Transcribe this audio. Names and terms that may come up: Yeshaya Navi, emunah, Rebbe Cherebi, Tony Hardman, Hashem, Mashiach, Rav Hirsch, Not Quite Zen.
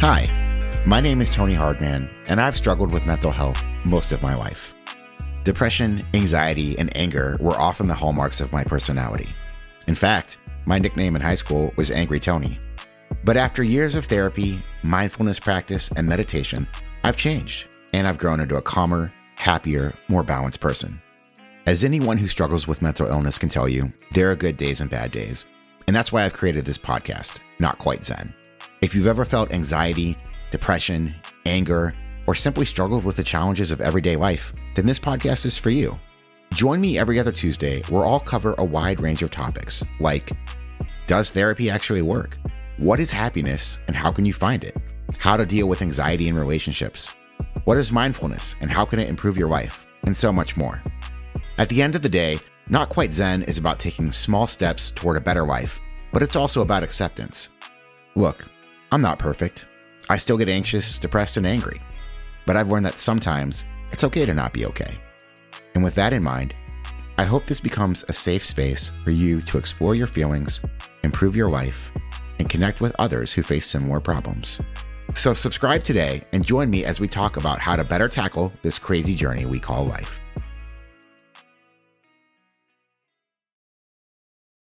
Hi, my name is Tony Hardman, and I've struggled with mental health most of my life. Depression, anxiety, and anger were often the hallmarks of my personality. In fact, my nickname in high school was Angry Tony. But after years of therapy, mindfulness practice, and meditation, I've changed, and I've grown into a calmer, happier, more balanced person. As anyone who struggles with mental illness can tell you, there are good days and bad days, and that's why I've created this podcast, Not Quite Zen. If you've ever felt anxiety, depression, anger, or simply struggled with the challenges of everyday life, then this podcast is for you. Join me every other Tuesday, where I'll cover a wide range of topics like, does therapy actually work? What is happiness and how can you find it? How to deal with anxiety in relationships? What is mindfulness and how can it improve your life? And so much more. At the end of the day, Not Quite Zen is about taking small steps toward a better life, but it's also about acceptance. Look, I'm not perfect. I still get anxious, depressed, and angry. But I've learned that sometimes it's okay to not be okay. And with that in mind, I hope this becomes a safe space for you to explore your feelings, improve your life, and connect with others who face similar problems. So subscribe today and join me as we talk about how to better tackle this crazy journey we call life.